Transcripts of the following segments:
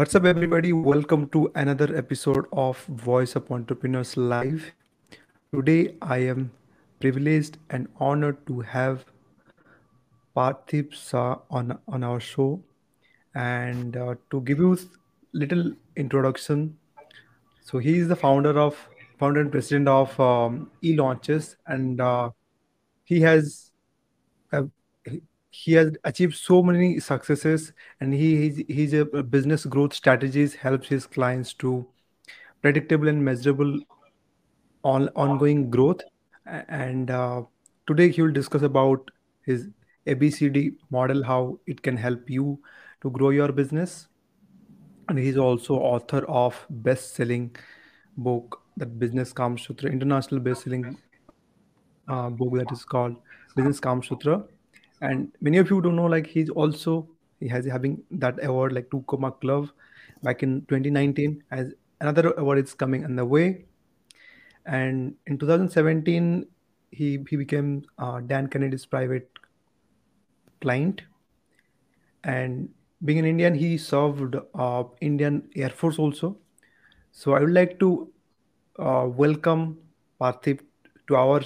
What's up, everybody? Welcome to another episode of Voice of Entrepreneurs Live. Today, I am privileged and honored to have Parthiv Shah on our show. And to give you a little introduction, so he is the founder and president of e-launches, and he has achieved so many successes, and he's a business growth strategist, helps his clients to predictable and measurable ongoing growth. And today he will discuss about his ABCD model, how it can help you to grow your business. And he's also author of best-selling book, the Business Kamasutra, international best-selling book that is called Business Kamasutra. And many of you don't know, like he has that award, like 2, Club back in 2019, as another award is coming on the way. And in 2017, he became Dan Kennedy's private client. And being an Indian, he served Indian Air Force also. So I would like to welcome Parthiv to our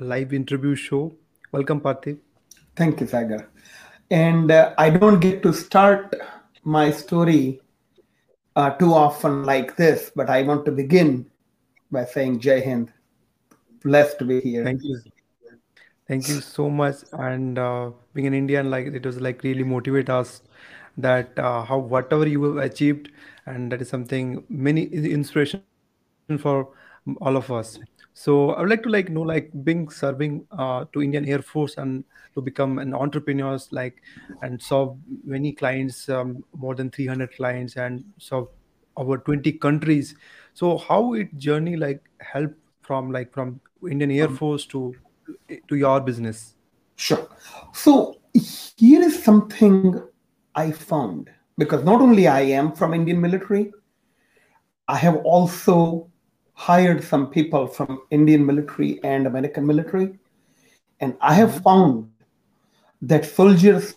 live interview show. Welcome, Parthiv. Thank you, Sagar. And I don't get to start my story too often like this, but I want to begin by saying Jai Hind. Blessed to be here. Thank you. Thank you so much. And being an Indian, like it was like really motivate us that whatever you have achieved, and that is something many inspiration for all of us. So I would like to know, like serving to Indian Air Force and to become an entrepreneur, and serve many clients, more than 300 clients, and serve over 20 countries. So how it journey help from Indian Air Force to your business? Sure. So here is something I found, because not only I am from Indian military, I have also hired some people from Indian military and American military. And I have found that soldiers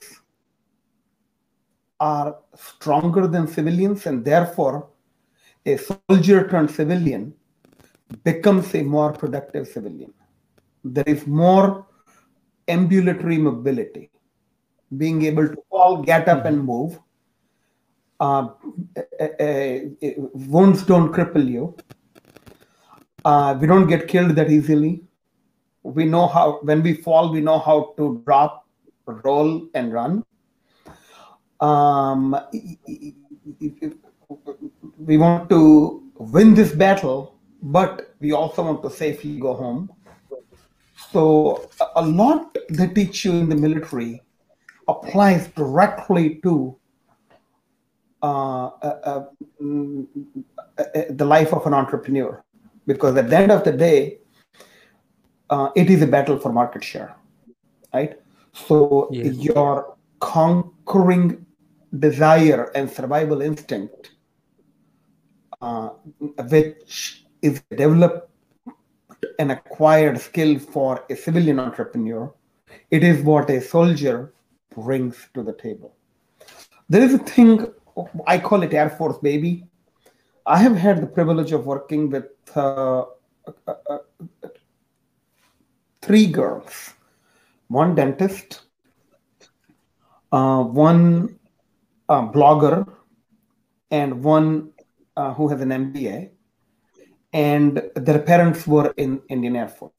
are stronger than civilians, and therefore a soldier turned civilian becomes a more productive civilian. There is more ambulatory mobility, being able to fall, get up and move. Wounds don't cripple you. We don't get killed that easily. We know how, when we fall, we know how to drop, roll, and run. We want to win this battle, but we also want to safely go home. So a lot they teach you in the military applies directly to the life of an entrepreneur. Because at the end of the day, it is a battle for market share, right? So yes, your conquering desire and survival instinct, which is developed and acquired skill for a civilian entrepreneur, it is what a soldier brings to the table. There is a thing, I call it Air Force baby. I have had the privilege of working with 3 girls, 1 dentist, 1 blogger, and 1 who has an MBA, and their parents were in Indian Air Force.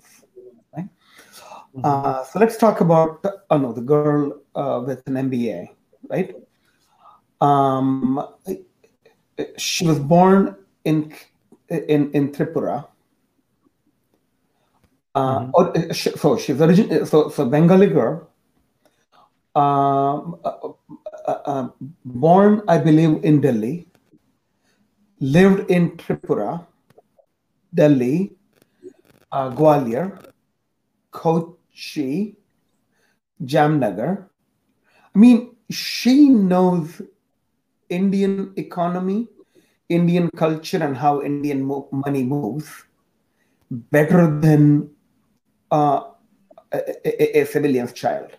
Right? So let's talk about the girl with an MBA, right? She was born in Tripura. So Bengali girl, born I believe in Delhi, lived in Tripura, Delhi, Gwalior, Kochi, Jamnagar. I mean, she knows Indian economy, Indian culture, and how Indian money moves better than a civilian's child.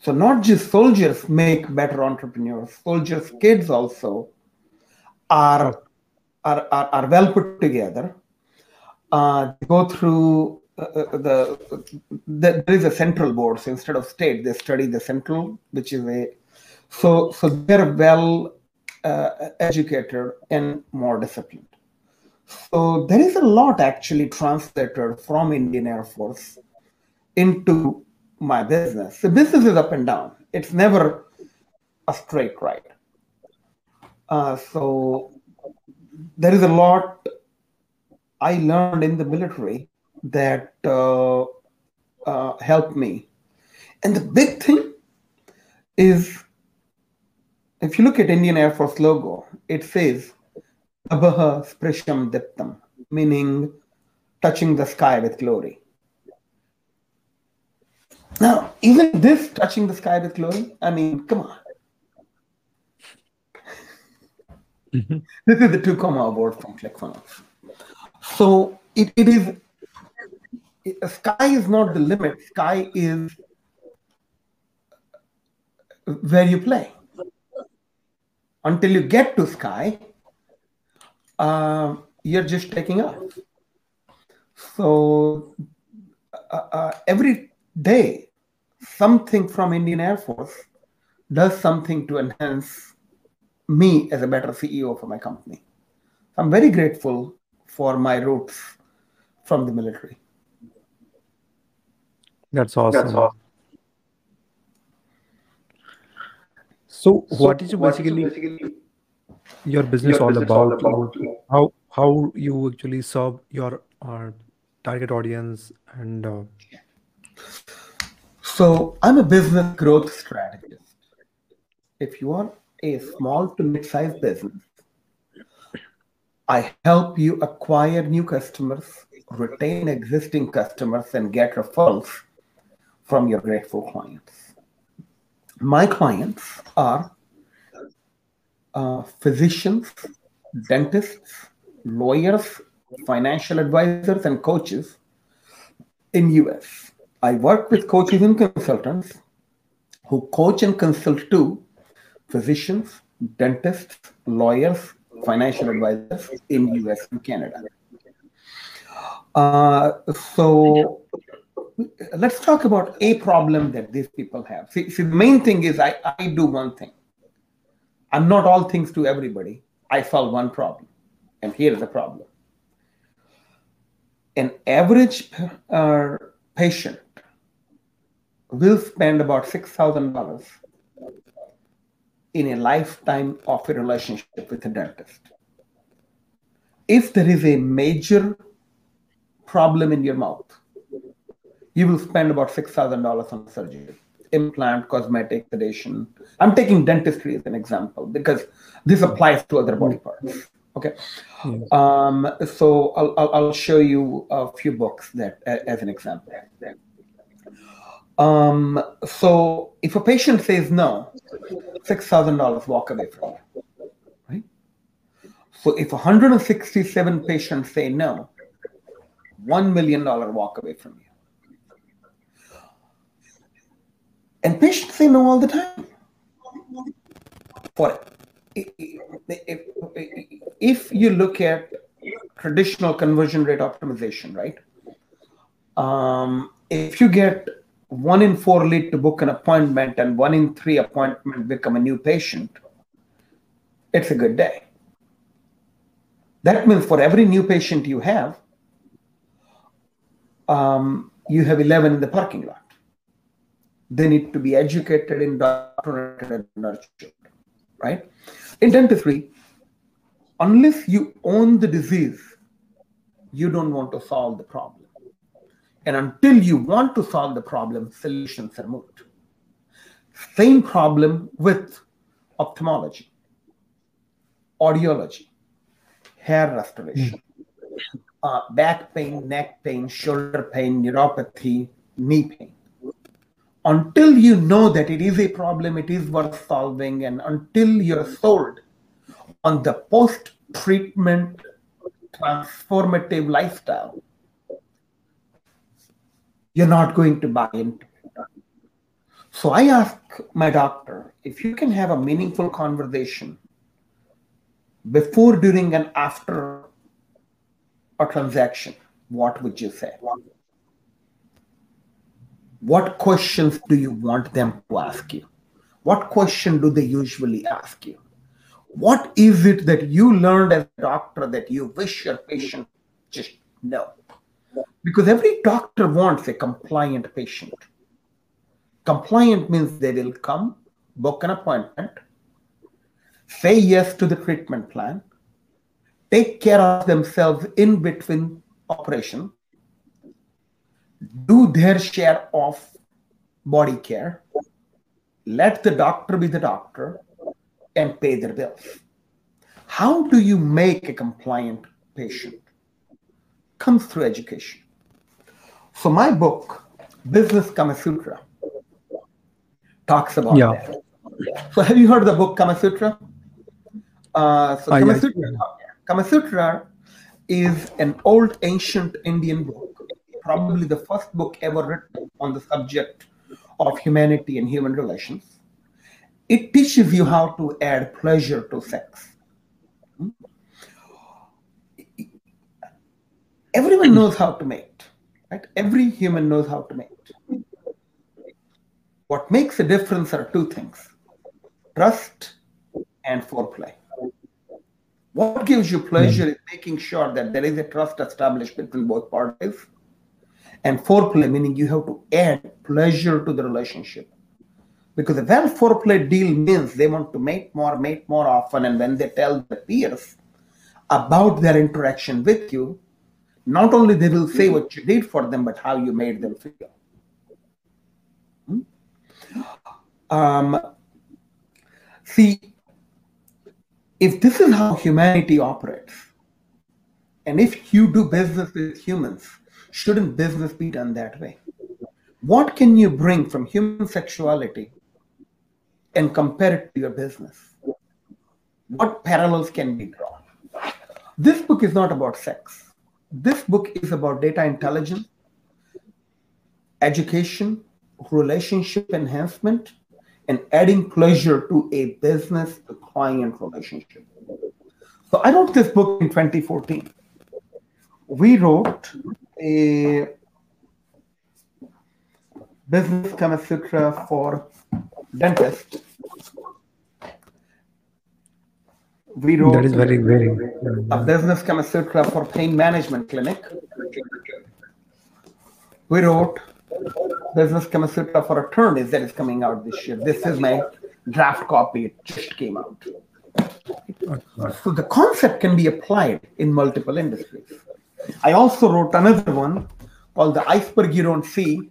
So not just soldiers make better entrepreneurs, soldiers' kids also are well put together. Go through there is a central board. So instead of state, they study the central, which is a so they're well educated and more disciplined. So there is a lot actually translated from Indian Air Force into my business. So business is up and down. It's never a straight ride. So there is a lot I learned in the military that helped me. And the big thing is, if you look at Indian Air Force logo, it says, Abha Sprisham Diptam, meaning touching the sky with glory. Now, isn't this touching the sky with glory? I mean, come on. Mm-hmm. This is the 2-comma award from ClickFunnels. So sky is not the limit. Sky is where you play. Until you get to sky, you're just taking off. So every day, something from Indian Air Force does something to enhance me as a better CEO for my company. I'm very grateful for my roots from the military. That's awesome. That's awesome. So what is basically your business all about? How you actually serve your target audience and. So I'm a business growth strategist. If you are a small to mid-sized business, I help you acquire new customers, retain existing customers, and get referrals from your grateful clients. My clients are physicians, dentists, lawyers, financial advisors, and coaches in US. I work with coaches and consultants who coach and consult to physicians, dentists, lawyers, financial advisors in US and Canada. So let's talk about a problem that these people have. See the main thing is I do one thing. I'm not all things to everybody. I solve one problem. And here is the problem. An average patient will spend about $6,000 in a lifetime of a relationship with a dentist. If there is a major problem in your mouth, you will spend about $6,000 on surgery, implant, cosmetic, sedation. I'm taking dentistry as an example because this applies to other body parts. Okay. So I'll show you a few books that as an example. So if a patient says no, $6,000 walk away from you, right? So if 167 patients say no, $1 million walk away from you. And patients say no all the time. For if you look at traditional conversion rate optimization, right? If you get 1 in 4 lead to book an appointment and 1 in 3 appointment become a new patient, it's a good day. That means for every new patient you have 11 in the parking lot. They need to be educated, indoctrinated, and nurtured, right? In dentistry, unless you own the disease, you don't want to solve the problem. And until you want to solve the problem, solutions are moot. Same problem with ophthalmology, audiology, hair restoration, back pain, neck pain, shoulder pain, neuropathy, knee pain. Until you know that it is a problem, it is worth solving, and until you're sold on the post-treatment transformative lifestyle, you're not going to buy into it. So I ask my doctor, if you can have a meaningful conversation before, during, and after a transaction, what would you say? What questions do you want them to ask you? What question do they usually ask you? What is it that you learned as a doctor that you wish your patient just know? Because every doctor wants a compliant patient. Compliant means they will come, book an appointment, say yes to the treatment plan, take care of themselves in between operation, do their share of body care, let the doctor be the doctor, and pay their bills. How do you make a compliant patient? Comes through education. So my book, Business Kamasutra, talks about that. So have you heard the book Kamasutra? Kamasutra is an old ancient Indian book, probably the first book ever written on the subject of humanity and human relations. It teaches you how to add pleasure to sex. Everyone knows how to mate, right? Every human knows how to mate. What makes a difference are two things: trust and foreplay. What gives you pleasure is making sure that there is a trust established between both parties, and foreplay, meaning you have to add pleasure to the relationship. Because a well foreplay deal means they want to mate more often, and when they tell the peers about their interaction with you, not only they will say what you did for them, but how you made them feel. See, if this is how humanity operates, and if you do business with humans, shouldn't business be done that way? What can you bring from human sexuality and compare it to your business? What parallels can be drawn? This book is not about sex. This book is about data intelligence, education, relationship enhancement, and adding pleasure to a business-to-client relationship. So I wrote this book in 2014. We wrote a Business Kamasutra for dentists. We wrote a Business Kamasutra for pain management clinic. We wrote Business Kamasutra for attorneys that is coming out this year. This is my draft copy. It just came out. So the concept can be applied in multiple industries. I also wrote another one called The Iceberg You Don't See,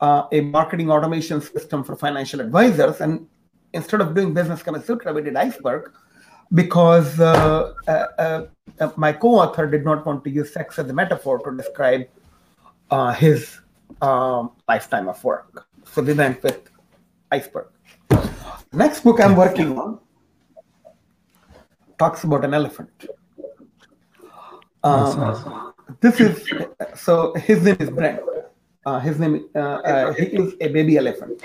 a marketing automation system for financial advisors. And instead of doing Business Kamasutra, we did Iceberg, because my co-author did not want to use sex as a metaphor to describe his lifetime of work. So we went with Iceberg. Next book I'm working on talks about an elephant. This is, so his name is Brent. He is a baby elephant.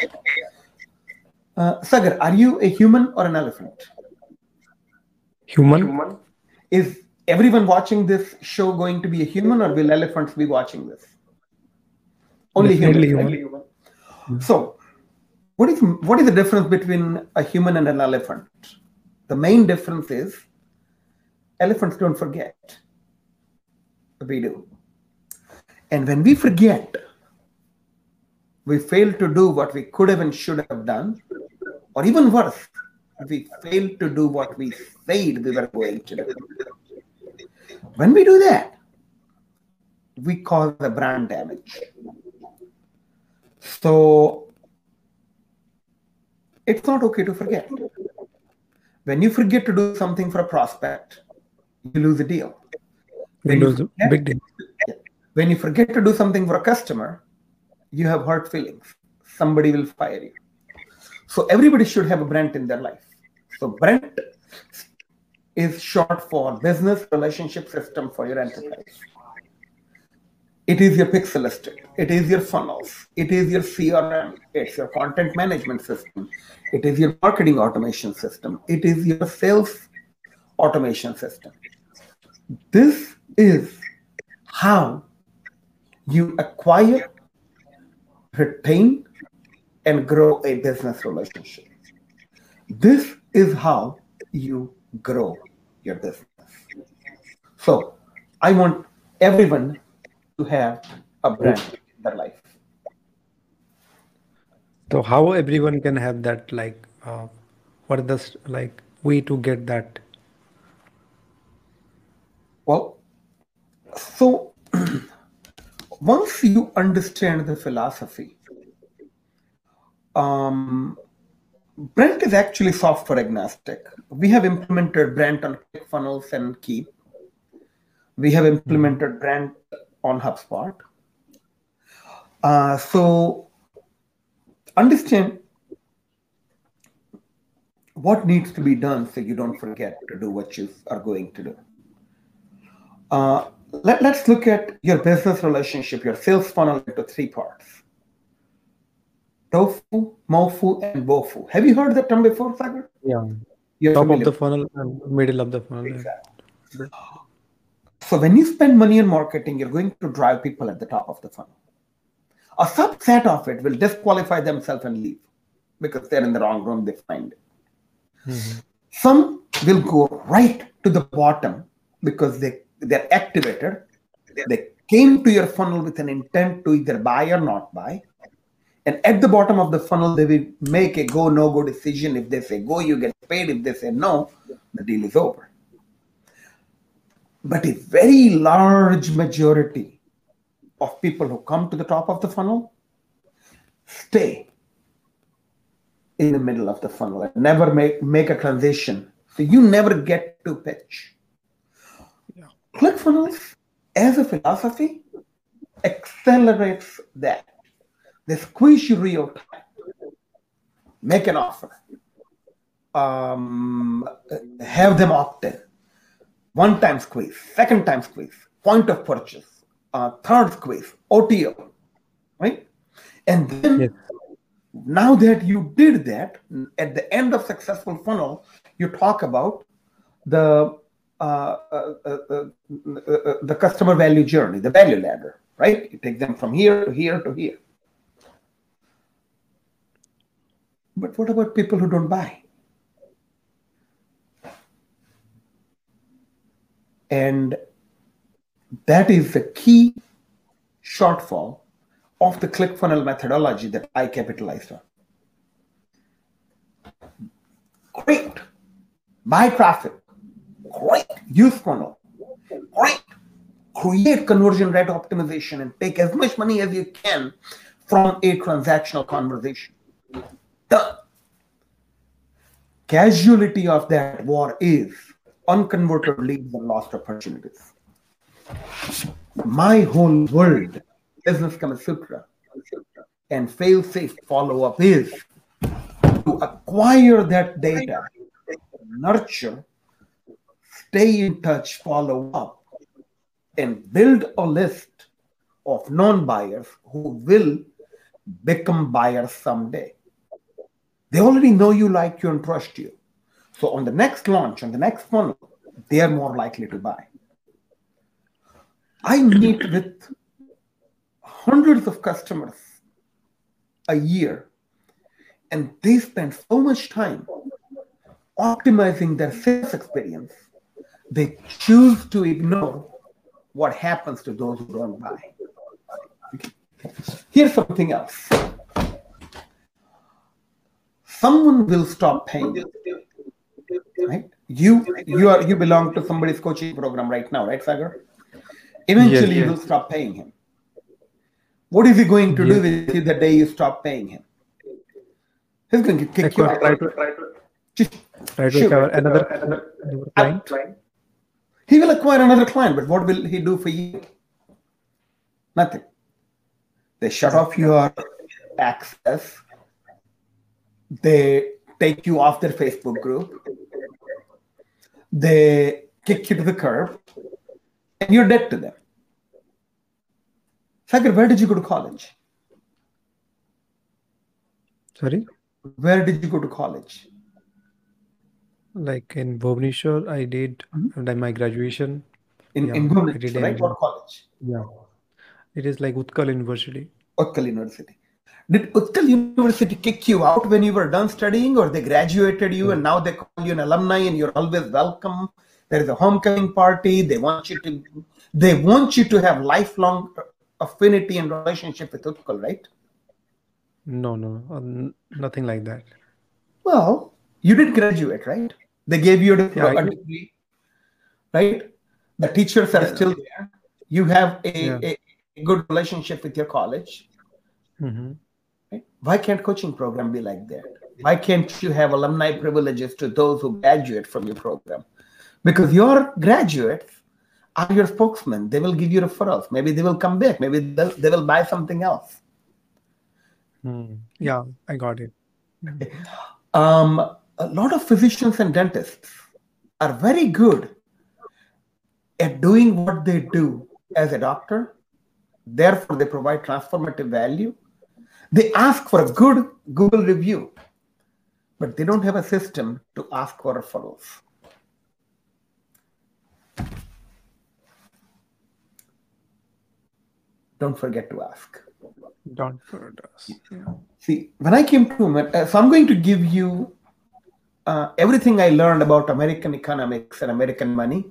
Sagar, are you a human or an elephant? Human. Is everyone watching this show going to be a human, or will elephants be watching this? Only human. So, what is the difference between a human and an elephant? The main difference is elephants don't forget. We do. And when we forget, we fail to do what we could have and should have done, or even worse, we fail to do what we said we were going to do. When we do that, we cause the brand damage. So it's not okay to forget. When you forget to do something for a prospect, you lose a deal. When you forget to do something for a customer, you have hurt feelings. Somebody will fire you. So everybody should have a Brent in their life. So Brent is short for Business Relationship System for your enterprise. It is your pixel estate. It is your funnels. It is your CRM. It's your content management system. It is your marketing automation system. It is your sales automation system. This is how you acquire, retain, and grow a business relationship. This is how you grow your business. So I want everyone to have a brand in their life. So how everyone can have that, like, what does, like, way to get that? Well, so once you understand the philosophy, Brent is actually software agnostic. We have implemented Brent on ClickFunnels and Keep. We have implemented Brent on HubSpot. So understand what needs to be done so you don't forget to do what you are going to do. Let's look at your business relationship, your sales funnel, into three parts. Tofu, mofu, and bofu. Have you heard that term before, Sagar? Yeah. You're top of the funnel and middle of the funnel. Exactly. Yeah. So when you spend money on marketing, you're going to drive people at the top of the funnel. A subset of it will disqualify themselves and leave because they're in the wrong room, they find it. Mm-hmm. Some will go right to the bottom because they're activated. They came to your funnel with an intent to either buy or not buy. And at the bottom of the funnel, they will make a go, no-go decision. If they say go, you get paid. If they say no, the deal is over. But a very large majority of people who come to the top of the funnel stay in the middle of the funnel and never make a transition. So you never get to pitch. Yeah. ClickFunnels, as a philosophy, accelerates that. They squeeze you real time. Make an offer. Have them opt in. One time squeeze, second time squeeze, point of purchase, third squeeze, OTO, right? And then yes. Now that you did that, at the end of successful funnel, you talk about the customer value journey, the value ladder, right? You take them from here to here to here. But what about people who don't buy? And that is the key shortfall of the ClickFunnels methodology that I capitalized on. Great. Buy traffic. Great. Use funnel. Great. Create conversion rate optimization and take as much money as you can from a transactional conversation. The casualty of that war is unconverted leads and lost opportunities. My whole world, Business Kamasutra, and fail-safe follow-up is to acquire that data, nurture, stay in touch, follow up, and build a list of non-buyers who will become buyers someday. They already know you, like you, and trust you. So on the next launch, on the next funnel, they are more likely to buy. I meet with hundreds of customers a year, and they spend so much time optimizing their sales experience, they choose to ignore what happens to those who don't buy. Here's something else. Someone will stop paying you. Right? You belong to somebody's coaching program right now, right, Sagar? Eventually, yes. You will stop paying him. What is he going to do with you the day you stop paying him? He's going to kick you out. Try to acquire another client. He will acquire another client, but what will he do for you? Nothing. They shut off your access. They take you off their Facebook group. They kick you to the curb, and you're dead to them. Sagar, where did you go to college? Sorry? Where did you go to college? Like in Bhubaneswar, I did Mhm. My graduation. In Yeah, I did Bhubaneswar, right? What MBA. college? Yeah, it is like Utkal University. Utkal University. Did Utkal University kick you out when you were done studying, or they graduated you and now they call you an alumni and you're always welcome? There is a homecoming party. They want you to have lifelong affinity and relationship with Utkal, right? No, nothing like that. Well, you did graduate, right? They gave you Yeah, I a did. degree, right? The teachers are Yeah, still there. You have yeah. a good relationship with your college, hmm right? Why can't coaching program be like that? Why can't you have alumni privileges to those who graduate from your program? Because your graduates are your spokesman. They will give you referrals. Maybe they will come back. Maybe they will buy something else. Yeah, I got it. Mm. A lot of physicians and dentists are very good at doing what they do as a doctor. Therefore, they provide transformative value. They ask for a good Google review, but they don't have a system to ask for referrals. Don't forget to ask. Don't hurt us. See, when I came to America, so I'm going to give you everything I learned about American economics and American money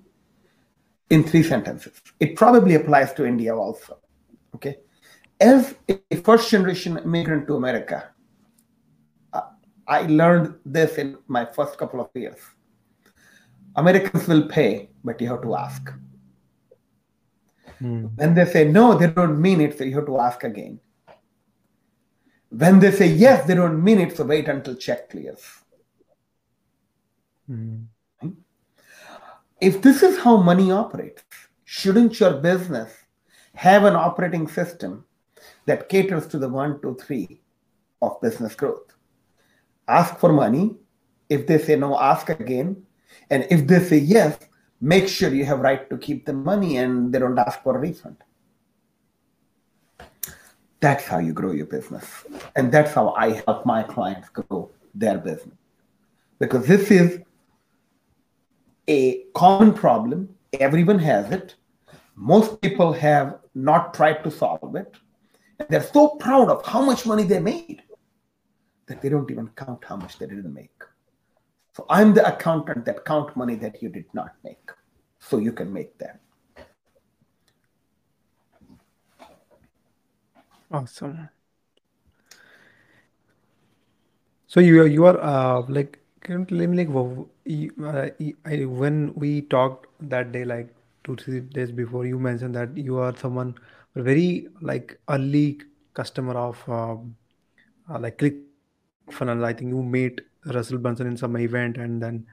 in 3 sentences. It probably applies to India also. Okay. As a first generation immigrant to America, uh, I learned this in my first couple of years. Americans will pay, but you have to ask. Mm. When they say no, they don't mean it, so you have to ask again. When they say yes, they don't mean it, so wait until check clears. Mm. If this is how money operates, shouldn't your business have an operating system that caters to the 1, 2, 3 of business growth? Ask for money. If they say no, ask again. And if they say yes, make sure you have right to keep the money and they don't ask for a refund. That's how you grow your business. And that's how I help my clients grow their business. Because this is a common problem. Everyone has it. Most people have not tried to solve it. And they're so proud of how much money they made that they don't even count how much they didn't make. So I'm the accountant that count money that you did not make, so you can make that. Awesome. So you are like, can you tell me like when we talked that day, like 2 3 days before, you mentioned that you are someone very like early customer of like ClickFunnels. I think you made Russell Brunson in some event, and then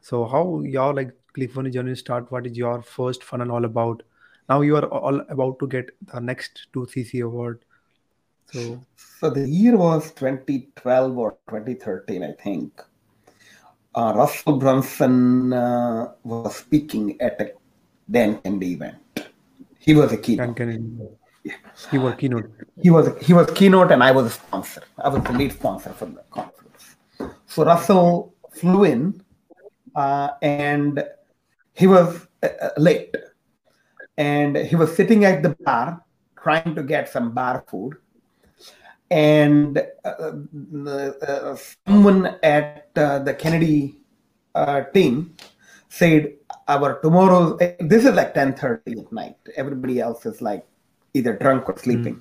so how your like ClickFunnels journey start? What is your first funnel all about? Now you are all about to get the next 2CC award. So So the year was 2012 or 2013, I think. Russell Brunson was speaking at a Dan Kennedy event. He was a Dan keynote. Kennedy, Yeah. he was keynote. He was keynote, and I was a sponsor. I was the lead sponsor for the conference. So Russell flew in, and he was late, and he was sitting at the bar trying to get some bar food, and someone at the Kennedy team said, "Our tomorrow." This is like 10:30 at night. Everybody else is like either drunk or sleeping.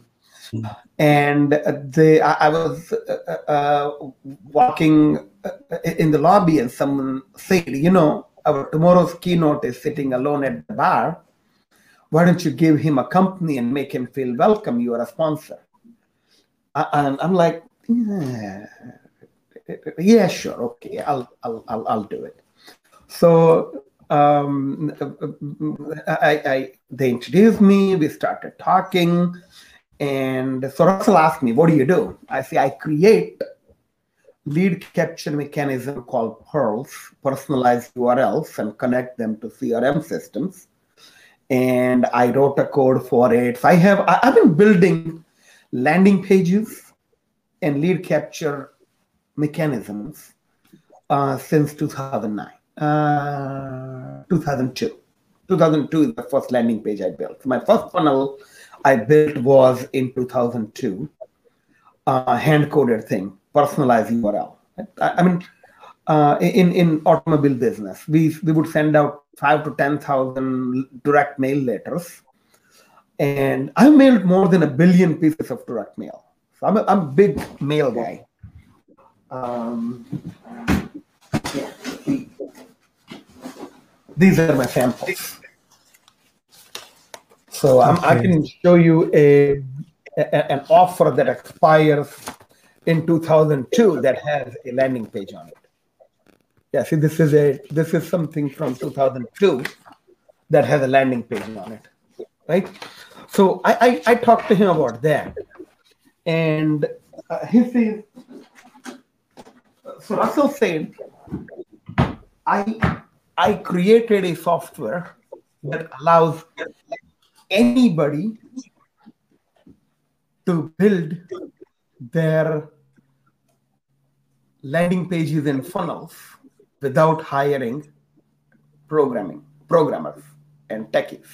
Mm. And I was walking in the lobby, and someone said, "Our tomorrow's keynote is sitting alone at the bar. Why don't you give him a company and make him feel welcome? You are a sponsor." And I'm like, yeah, sure, okay, I'll do it. So they introduced me. We started talking, and so Russell asked me, "What do you do?" I say, "I create lead capture mechanism called PERLs, personalized URLs, and connect them to CRM systems." And I wrote a code for it. So I've been building landing pages and lead capture mechanisms since 2002. 2002 is the first landing page I built. So my first funnel I built was in 2002, hand-coded thing, personalized URL. I mean, in automobile business, we would send out 5,000 to 10,000 direct mail letters, and I mailed more than 1 billion pieces of direct mail. So I'm a big mail guy. Yeah. These are my samples. So I can show you an offer that expires in 2002 that has a landing page on it. Yeah, see, this is something from 2002 that has a landing page on it, right? So I talked to him about that, and he says, so Russell said, I created a software that allows anybody to build their landing pages and funnels without hiring programmers and techies.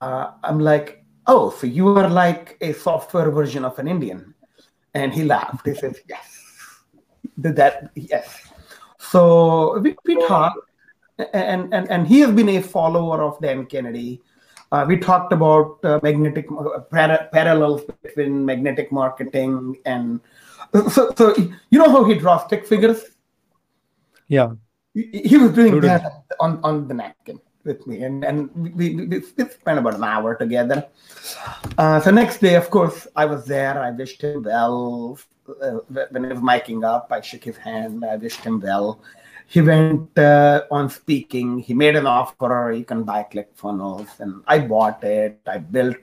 I'm like, oh, so you are like a software version of an Indian. And he laughed. He says, yes. Did that? Yes. So we talked, and he has been a follower of Dan Kennedy. We talked about magnetic parallels between magnetic marketing and so you know how he draws stick figures. Yeah, he was doing that on the napkin with me, and we spent about an hour together. So next day, of course, I was there. I wished him well. When he was miking up, I shook his hand. I wished him well. He went on speaking. He made an offer. You can buy ClickFunnels, and I bought it. I built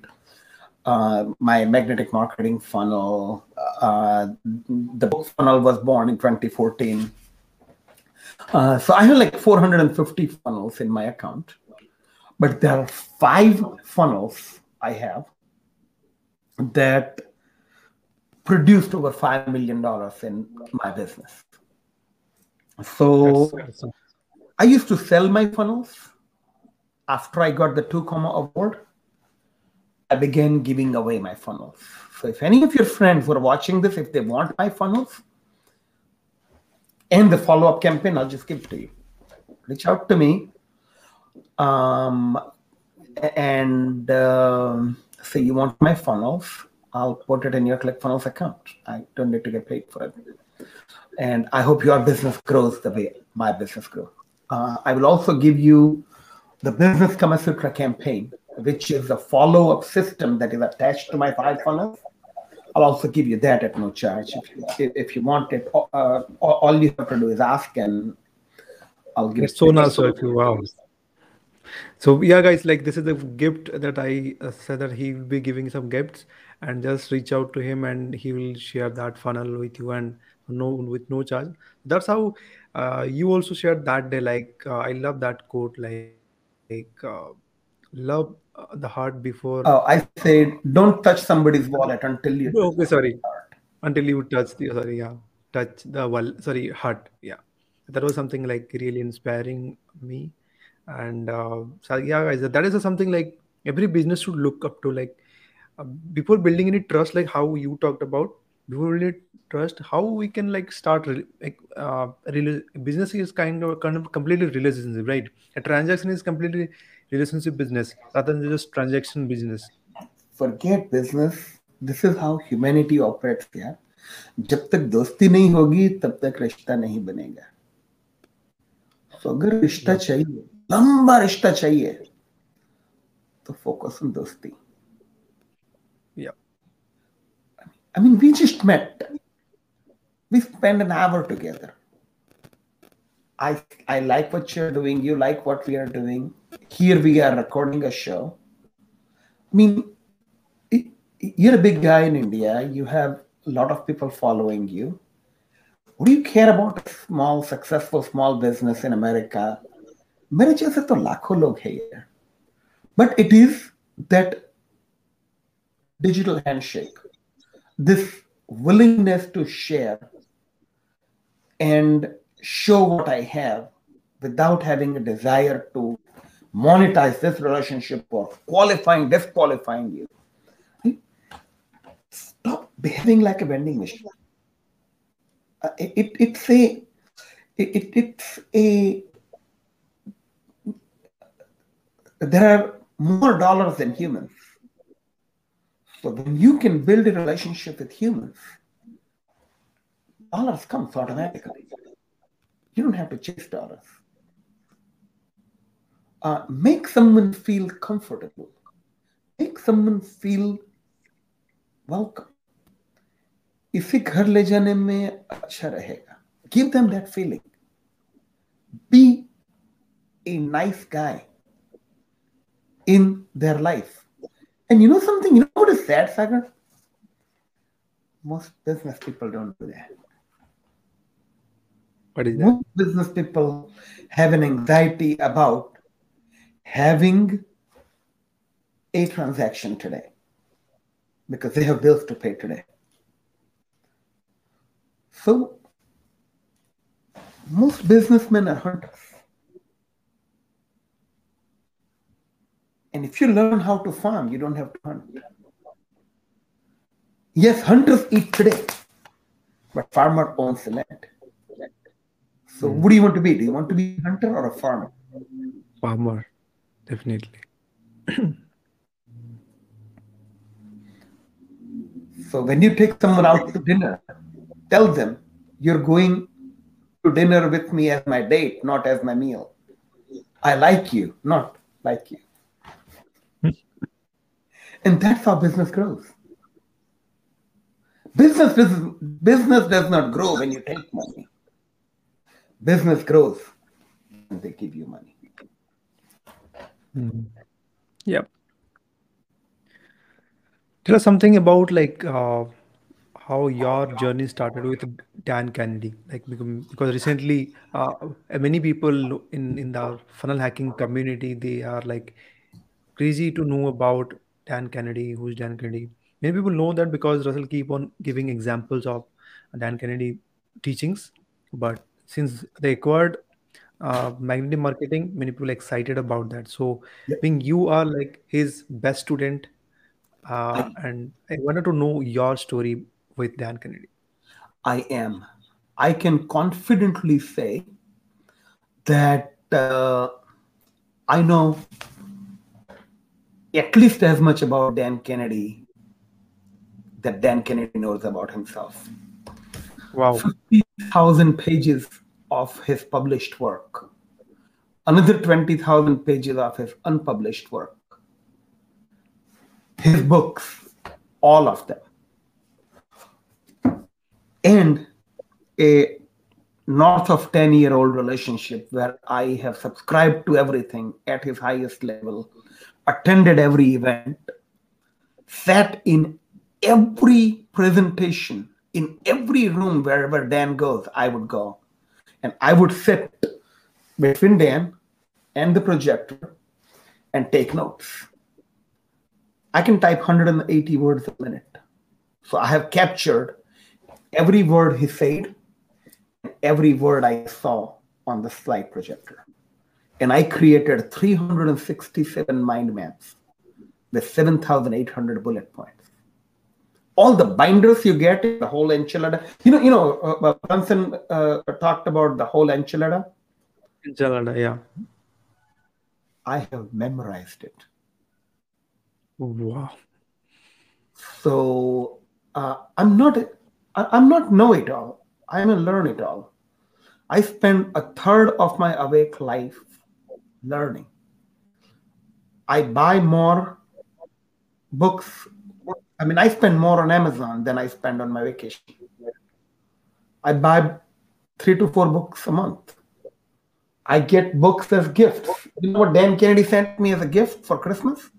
my magnetic marketing funnel. The book funnel was born in 2014. So I have like 450 funnels in my account, but there are 5 funnels I have that produced over $5 million in my business. So I used to sell my funnels. After I got the 2, award, I began giving away my funnels. So if any of your friends were watching this, if they want my funnels and the follow-up campaign, I'll just give it to you. Reach out to me and say you want my funnels. I'll put it in your ClickFunnels account. I don't need to get paid for it. And I hope your business grows the way my business grows. I will also give you the Business Kamasutra campaign, which is a follow-up system that is attached to my 5 funnels. I'll also give you that at no charge. If you want it, all you have to do is ask, and I'll give it. So now, so if you want. So yeah, guys, like this is a gift that I said that he will be giving some gifts, and just reach out to him, and he will share that funnel with you, and with no charge. That's how you also shared that day. Like I love that quote. Like love the heart before. Oh, I said, don't touch somebody's wallet until you. Oh, okay, sorry. Until you touch the heart. Yeah, that was something like really inspiring me. And so yeah, guys, that is something like every business should look up to, like before building any trust, like how you talked about before building trust, how we can like start business is kind of completely relationship, right? A transaction is completely relationship business rather than just transaction business. Forget business. This is how humanity operates. Yeah, जब तक दोस्ती नहीं होगी तब तक रिश्ता नहीं बनेगा. So अगर रिश्ता चाहिए, लंबा रिश्ता चाहिए, तो focus on दोस्ती. Yeah. I mean, we just met. We spent an hour together. I like what you're doing. You like what we are doing. Here we are recording a show. I mean, you're a big guy in India. You have a lot of people following you. What do you care about a small, successful small business in America? But it is that digital handshake, this willingness to share and show what I have without having a desire to monetize this relationship or qualifying, disqualifying you. Right? Stop behaving like a vending machine. There are more dollars than humans. So when you can build a relationship with humans, dollars comes automatically. You don't have to chase dollars. Make someone feel comfortable. Make someone feel welcome. Give them that feeling. Be a nice guy in their life. And you know something? You know what is sad, Sagar? Most business people don't do that. What is that? Most business people have an anxiety about having a transaction today because they have bills to pay today. So most businessmen are hunters. And if you learn how to farm, you don't have to hunt. Yes, hunters eat today, but farmer owns the land. So what do you want to be? Do you want to be a hunter or a farmer? Farmer, definitely. So when you take someone out to dinner, tell them you're going to dinner with me as my date, not as my meal. I like you, not like you. And that's how business grows. Business does not grow when you take money. Business grows when they give you money. Mm-hmm. Yep. Tell us something about how your journey started with Dan Kennedy. Because recently, many people in the funnel hacking community, they are crazy to know about Dan Kennedy. Who's Dan Kennedy? Many people know that because Russell keep on giving examples of Dan Kennedy teachings. But since they acquired Magnetic Marketing, many people are excited about that. So I think you are his best student. And I wanted to know your story with Dan Kennedy. I am. I can confidently say that I know at least as much about Dan Kennedy that Dan Kennedy knows about himself. Wow. 50,000 pages of his published work. Another 20,000 pages of his unpublished work. His books, all of them. And a north of 10-year-old relationship where I have subscribed to everything at his highest level, attended every event, sat in every presentation, in every room wherever Dan goes, I would go. And I would sit between Dan and the projector and take notes. I can type 180 words a minute. So I have captured every word he said, and every word I saw on the slide projector. And I created 367 mind maps with 7,800 bullet points. All the binders you get, the whole enchilada. You know, Brunson talked about the whole enchilada. Enchilada, yeah. I have memorized it. Wow. So I'm not know-it-all. I'm a learn-it-all. I spend a third of my awake life learning. I buy more books. I mean, I spend more on Amazon than I spend on my vacation. I buy 3 to 4 books a month. I get books as gifts. You know what Dan Kennedy sent me as a gift for Christmas?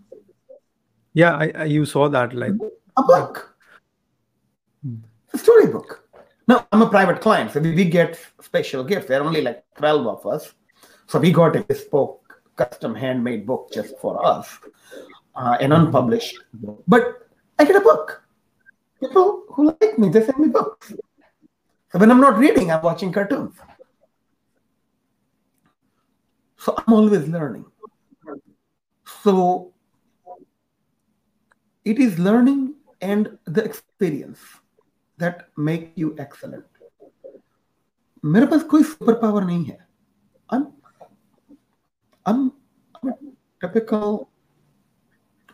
Yeah, you saw that. A book. A storybook. Now, I'm a private client, so we get special gifts. There are only 12 of us. So we got a bespoke, custom handmade book just for us, an unpublished book. But I get a book. People who like me, they send me books. When I'm not reading, I'm watching cartoons. So I'm always learning. So it is learning and the experience that make you excellent. मेरे पास कोई superpower नहीं है. I'm a typical,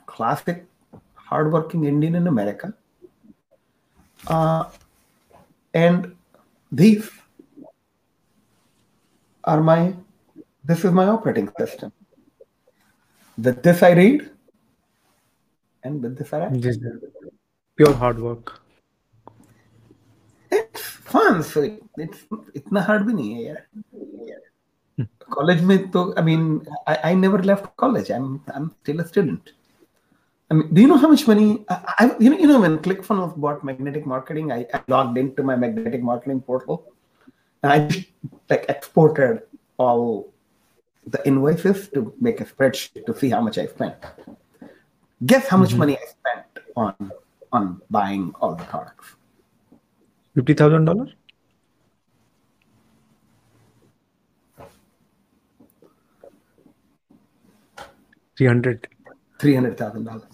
classic, hardworking Indian in America. And these are my, this is my operating system. With this I read, and with this I act. Pure hard work. It's fun, so it's not hard nahi hai yaar. College mein to, I mean, I never left college. I'm still a student. I mean, do you know how much money? You know when ClickFunnels bought Magnetic Marketing, I logged into my Magnetic Marketing portal, and I just like exported all the invoices to make a spreadsheet to see how much I spent. Guess how much money I spent on buying all the products? $50,000. $300,000.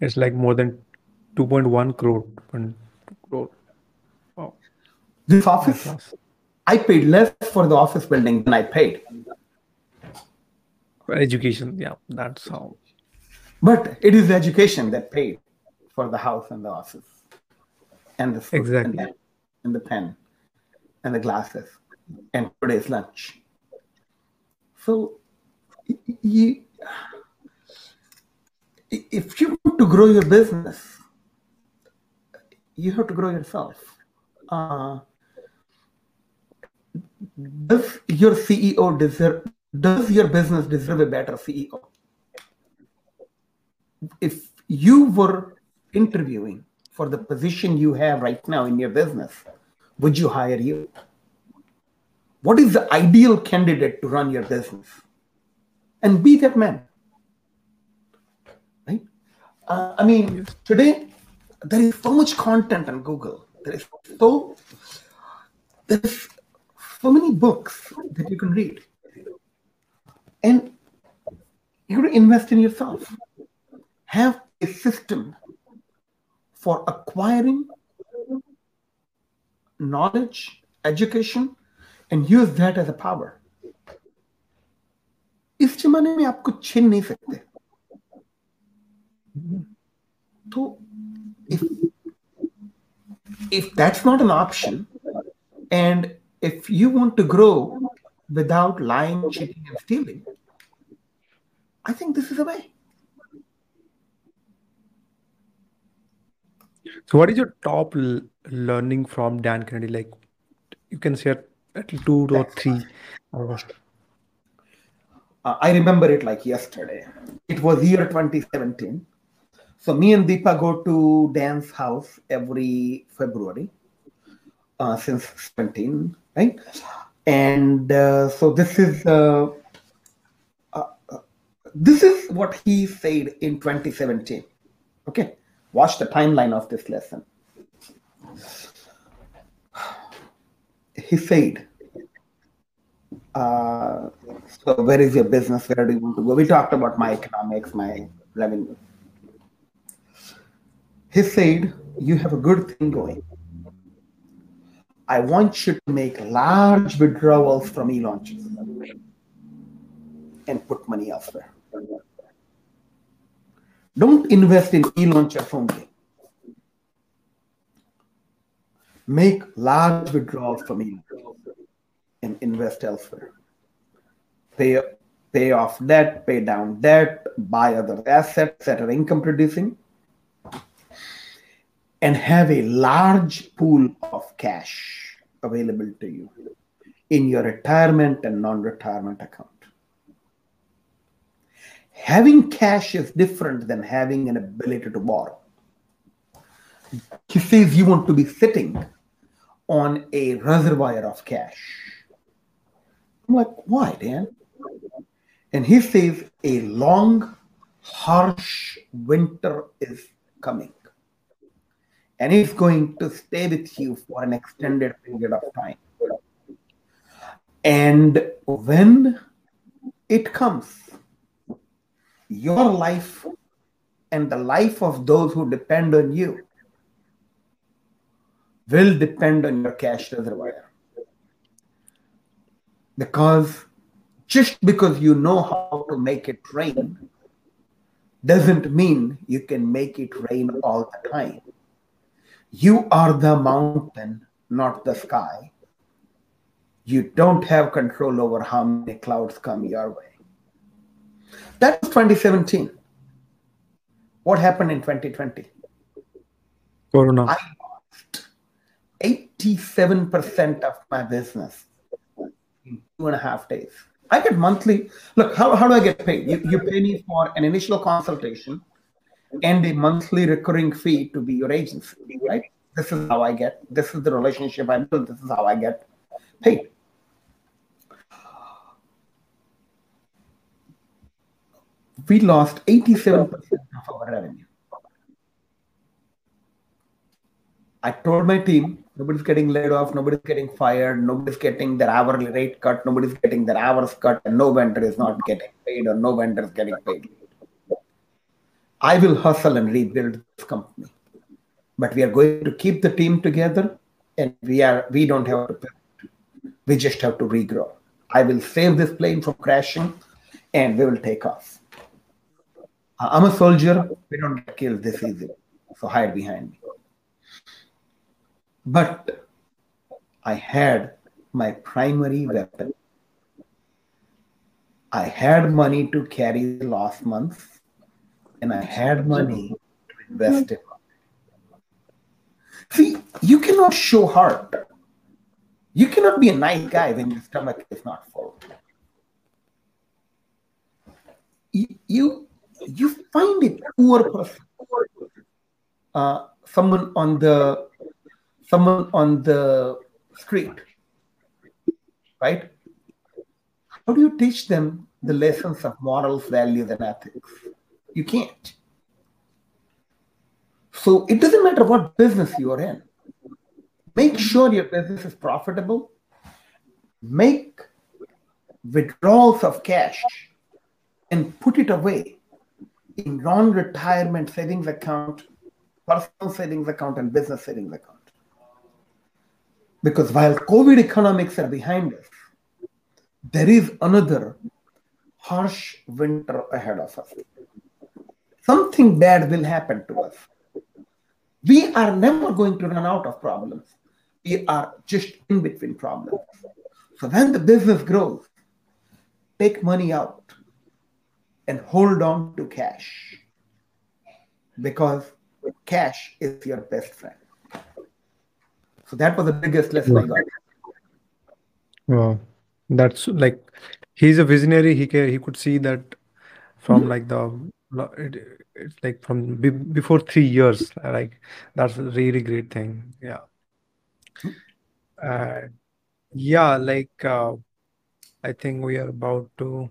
It's like more than 2.1 crore. Wow. This office, I paid less for the office building than I paid for education. Yeah, that's how. But it is education that paid for the house and the office and the food and the pen and the glasses and today's lunch. So if you want to grow your business, you have to grow yourself. Does your CEO deserve? Does your business deserve a better CEO? If you were interviewing for the position you have right now in your business, would you hire you? What is the ideal candidate to run your business? And be that man, right? I mean, today, there is so much content on Google. There is so many books that you can read. And you have to invest in yourself. Have a system for acquiring knowledge, education, and use that as a power. इस जमाने में आपको छीन नहीं सकते तो if that's not an option and if you want to grow without lying, cheating and stealing, I think this is a way. So what is your top learning from Dan Kennedy? Like you can share at least two or three. I remember it like yesterday. It was year 2017. So me and Deepa go to Dan's house every February since 17, right? And so this is what he said in 2017. Okay, watch the timeline of this lesson. He said, so where is your business? Where do you want to go? We talked about my economics, my revenue. He said, you have a good thing going. I want you to make large withdrawals from e-launches and put money elsewhere. Don't invest in e-launches only. Make large withdrawals from e-launches and invest elsewhere. Pay off debt, pay down debt, buy other assets that are income producing, and have a large pool of cash available to you in your retirement and non-retirement account. Having cash is different than having an ability to borrow. He says you want to be sitting on a reservoir of cash. I'm like, why, Dan? And he says, a long, harsh winter is coming. and it's going to stay with you for an extended period of time. And when it comes, your life and the life of those who depend on you will depend on your cash reservoir. Because just because you know how to make it rain doesn't mean you can make it rain all the time. You are the mountain, not the sky. You don't have control over how many clouds come your way. That was 2017. What happened in 2020? Corona. I lost 87% of my business in 2.5 days. I get monthly. Look, how do I get paid? You pay me for an initial consultation and a monthly recurring fee to be your agency, right? This is how I get. This is the relationship I built. This is how I get paid. We lost 87% of our revenue. I told my team, nobody's getting laid off, nobody's getting fired, nobody's getting their hourly rate cut, nobody's getting their hours cut, and no vendor is not getting paid or no vendor is getting paid. I will hustle and rebuild this company. But we are going to keep the team together, and we don't have to pivot. We just have to regrow. I will save this plane from crashing, and we will take off. I'm a soldier. We don't get killed this easily. So hide behind me. But I had my primary weapon. I had money to carry the last month, and I had money to invest in. See, you cannot show heart. You cannot be a nice guy when your stomach is not full. You find a poor person, someone on the street, right? How do you teach them the lessons of morals, values, and ethics? You can't. So it doesn't matter what business you are in. Make sure your business is profitable. Make withdrawals of cash and put it away in non-retirement savings account, personal savings account, and business savings account. Because while COVID economics are behind us, there is another harsh winter ahead of us. Something bad will happen to us. We are never going to run out of problems. We are just in between problems. So when the business grows, take money out and hold on to cash, because cash is your best friend. So that was the biggest lesson I got. Wow. That's like, he's a visionary. He could see that from before 3 years. Like, that's a really great thing. Yeah. I think we are about to.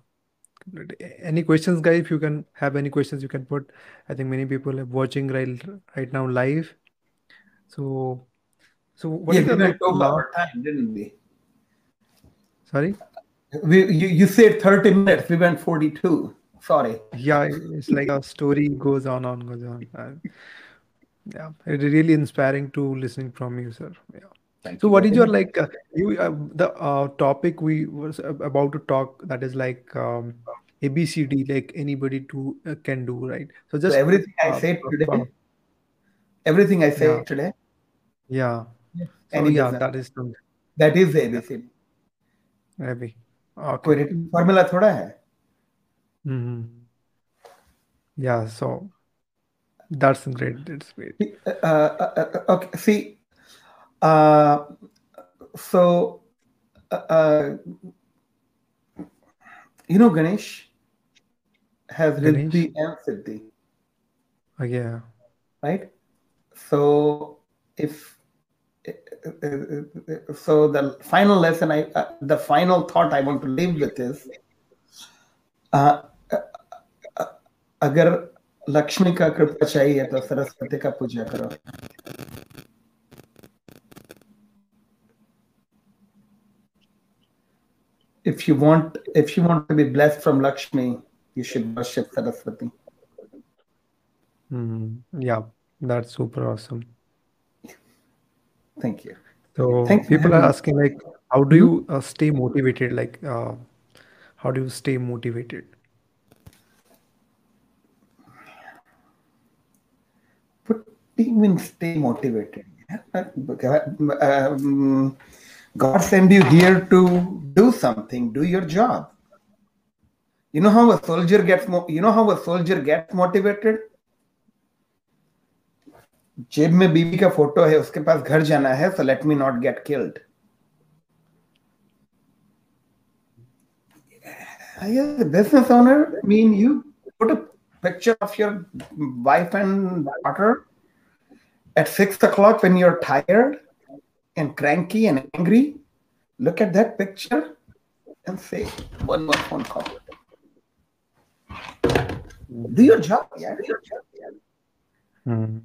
Any questions, guys? If you can have any questions, you can put. I think many people are watching right now live. So what is the over time, didn't we? Sorry? You said 30 minutes. We went 42. Sorry. Yeah, it's like our story goes on. Yeah, it's really inspiring to listening from you, sir. Yeah. Thank you. What is your topic we was about to talk? That is like ABCD, like anybody can do, right? So just everything I said today. Everything I said today. Yeah. Yes. So, that is true. That is the ABC. Maybe. Okay. Formula thoda hai. Yeah. So that's great. That's great. Okay. See. Ganesh has Riddhi and Siddhi. Oh, yeah. Right. So the final lesson, the final thought I want to leave with is, agar Lakshmi का कृपा चाहिए तो सरस्वती का पूजा करो। If you want to be blessed from Lakshmi, you should worship Saraswati. Yeah, that's super awesome. Thank you. So people are asking, like, how do you stay motivated? Like, how do you stay motivated? What do you mean stay motivated? God sent you here to do something. Do your job. You know how a soldier gets motivated? जेब में बीवी का photo है, उसके पास घर जाना है, so let me not get killed. As a business owner, I mean, you put a picture of your wife and daughter at 6 o'clock when you're tired and cranky and angry. Look at that picture and say, one more phone call. Do your job. Yeah, do your job. Yeah. Mm-hmm.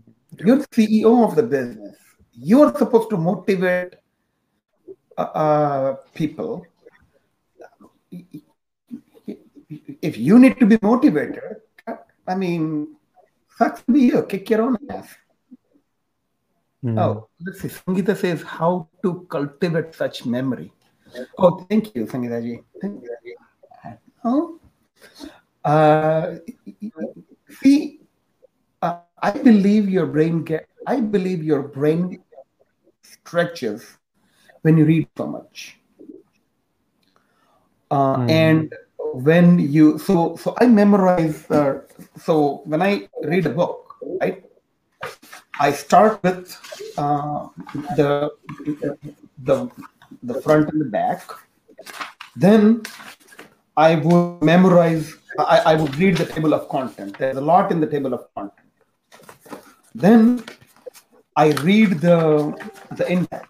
You're CEO of the business. You are supposed to motivate people. If you need to be motivated, I mean, sucks to be you. Kick your own ass. Mm. Oh, let's see. Sangeeta says how to cultivate such memory. Oh, thank you, Sangeeta ji. Thank you. Oh. See. I believe your brain stretches when you read so much. And when you, so I memorize, so when I read a book, right, I start with the front and the back. Then I would memorize, I would read the table of content. There's a lot in the table of content. Then I read the index,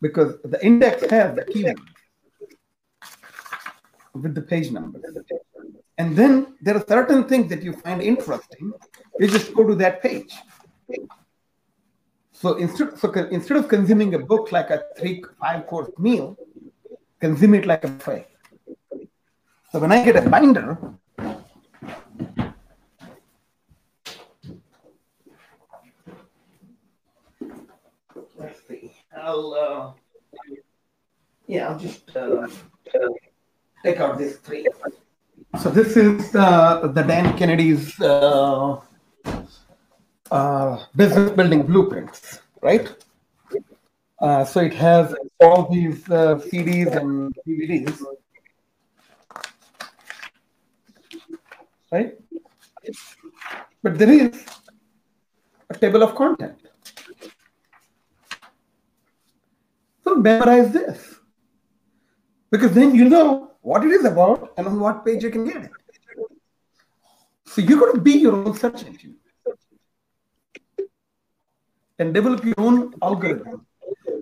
because the index has the keywords with the page number. And then there are certain things that you find interesting. You just go to that page. So instead of consuming a book like a 3-5 course meal, consume it like a buffet. So when I get a binder, I'll just take out these three. So this is the Dan Kennedy's business building blueprints, right? So it has all these CDs and DVDs, right? But there is a table of content. So memorize this, because then you know what it is about and on what page you can get it. So you're going to be your own search engine and develop your own algorithm.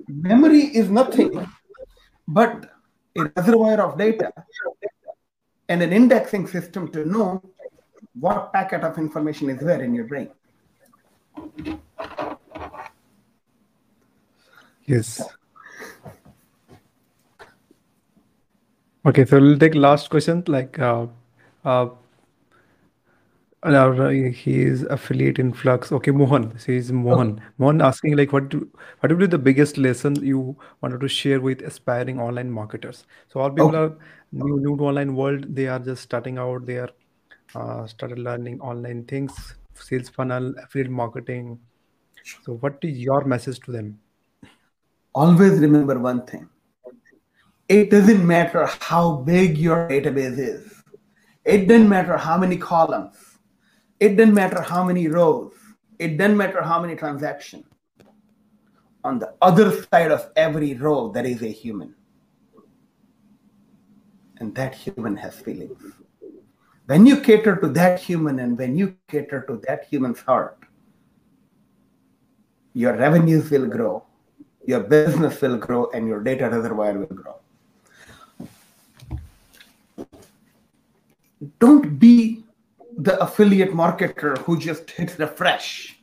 Memory is nothing but a reservoir of data and an indexing system to know what packet of information is there in your brain. Yes. Okay, so we'll take last question. Like, he is affiliate in Flux. Okay, Mohan. So he's Mohan. Oh. Mohan asking, like, what would be the biggest lesson you wanted to share with aspiring online marketers? So all people are new to online world. They are just starting out. They are started learning online things, sales funnel, affiliate marketing. So what is your message to them? Always remember one thing. It doesn't matter how big your database is. It doesn't matter how many columns. It doesn't matter how many rows. It doesn't matter how many transactions. On the other side of every row, there is a human. And that human has feelings. When you cater to that human and when you cater to that human's heart, your revenues will grow, your business will grow, and your data reservoir will grow. Don't be the affiliate marketer who just hits refresh,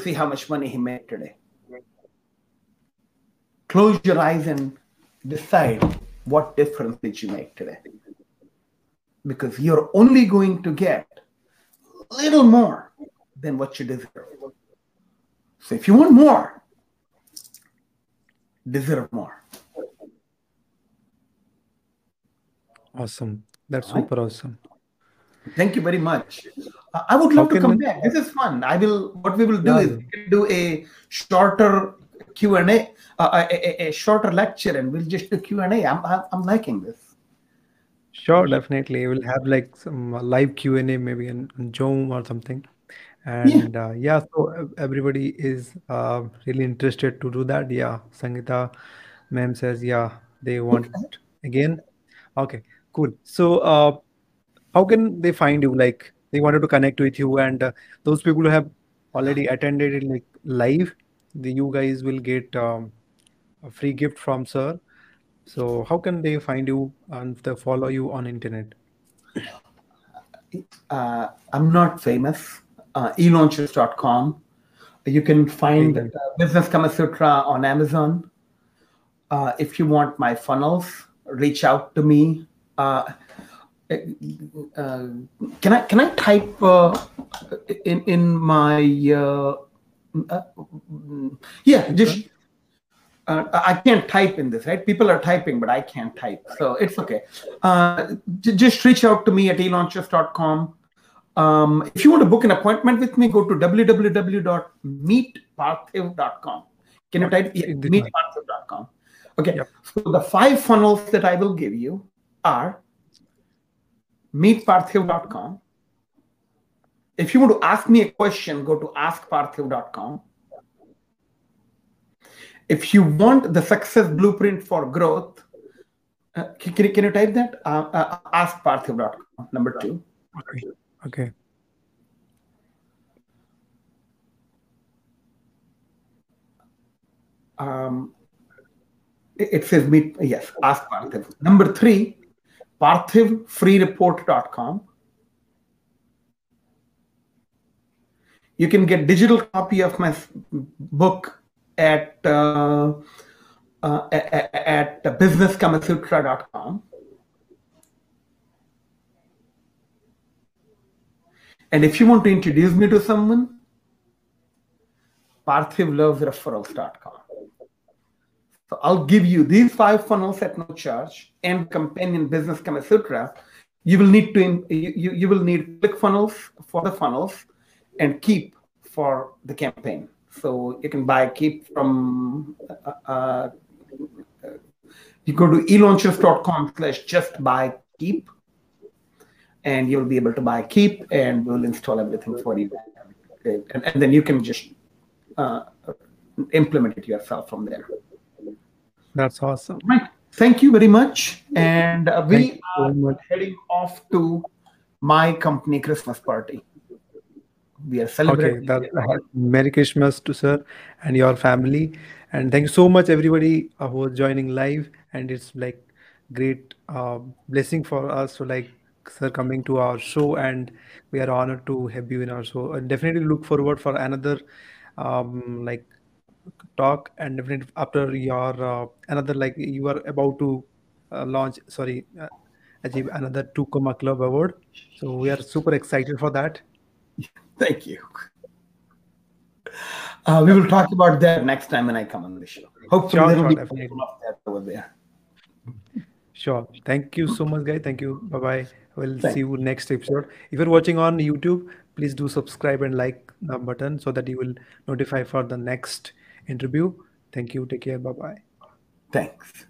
see how much money he made today. Close your eyes and decide what difference did you make today. Because you're only going to get a little more than what you deserve. So if you want more, deserve more. Awesome. That's super awesome. Thank you very much. I would love to come back. This is fun. What we will do is we can do a shorter Q&A, a shorter lecture, and we'll just do Q&A. I'm liking this. Sure, definitely. We'll have like some live Q&A maybe in Zoom or something. And yeah, so everybody is really interested to do that. Yeah, Sangeeta ma'am says, yeah, they want it again. Okay, cool. So how can they find you? Like they wanted to connect with you, and those people who have already attended it like live, you guys will get a free gift from sir. So how can they find you and follow you on internet? I'm not famous. E-launches.com. You can find Business Kamasutra on Amazon. If you want my funnels, reach out to me. Can I type in my I can't type in this, right? People are typing, but I can't type, so it's okay. Just reach out to me at elaunches.com. If you want to book an appointment with me, go to www.meetparthiv.com. Can you type meetparthiv.com? Okay, so the 5 funnels that I will give you are meetparthiv.com. If you want to ask me a question, go to askparthiv.com. If you want the success blueprint for growth, can you type that? Askparthiv.com, number 2. Okay. It says meet, yes, ask Parthiv. Number 3, parthivfreereport.com. You can get digital copy of my book at businesskamasutra.com. And if you want to introduce me to someone, parthivlovesreferrals.com. So I'll give you these 5 funnels at no charge and companion Business Kamasutra. You will need you will need ClickFunnels for the funnels and Keep for the campaign. So you can buy Keep from you go to elaunches.com/justbuykeep. And you'll be able to buy Keep, and we'll install everything for you. And then you can just implement it yourself from there. That's awesome. Right. Thank you very much. And we are heading off to my company Christmas party. We are celebrating. Okay, Merry Christmas to sir and your family. And thank you so much, everybody who is joining live. And it's like great blessing for us to like, sir, coming to our show, and we are honored to have you in our show. I definitely look forward for another like talk, and definitely after your another, like you are about to launch, achieve another 2 club award. So we are super excited for that. Thank you. We will talk about that next time when I come on the show. Hopefully there will be people over there. Sure. Thank you so much, guys. Thank you. Bye-bye. We'll see you next episode. If you're watching on YouTube, please do subscribe and like the button so that you will notify for the next interview. Thank you. Take care. Bye-bye. Thanks.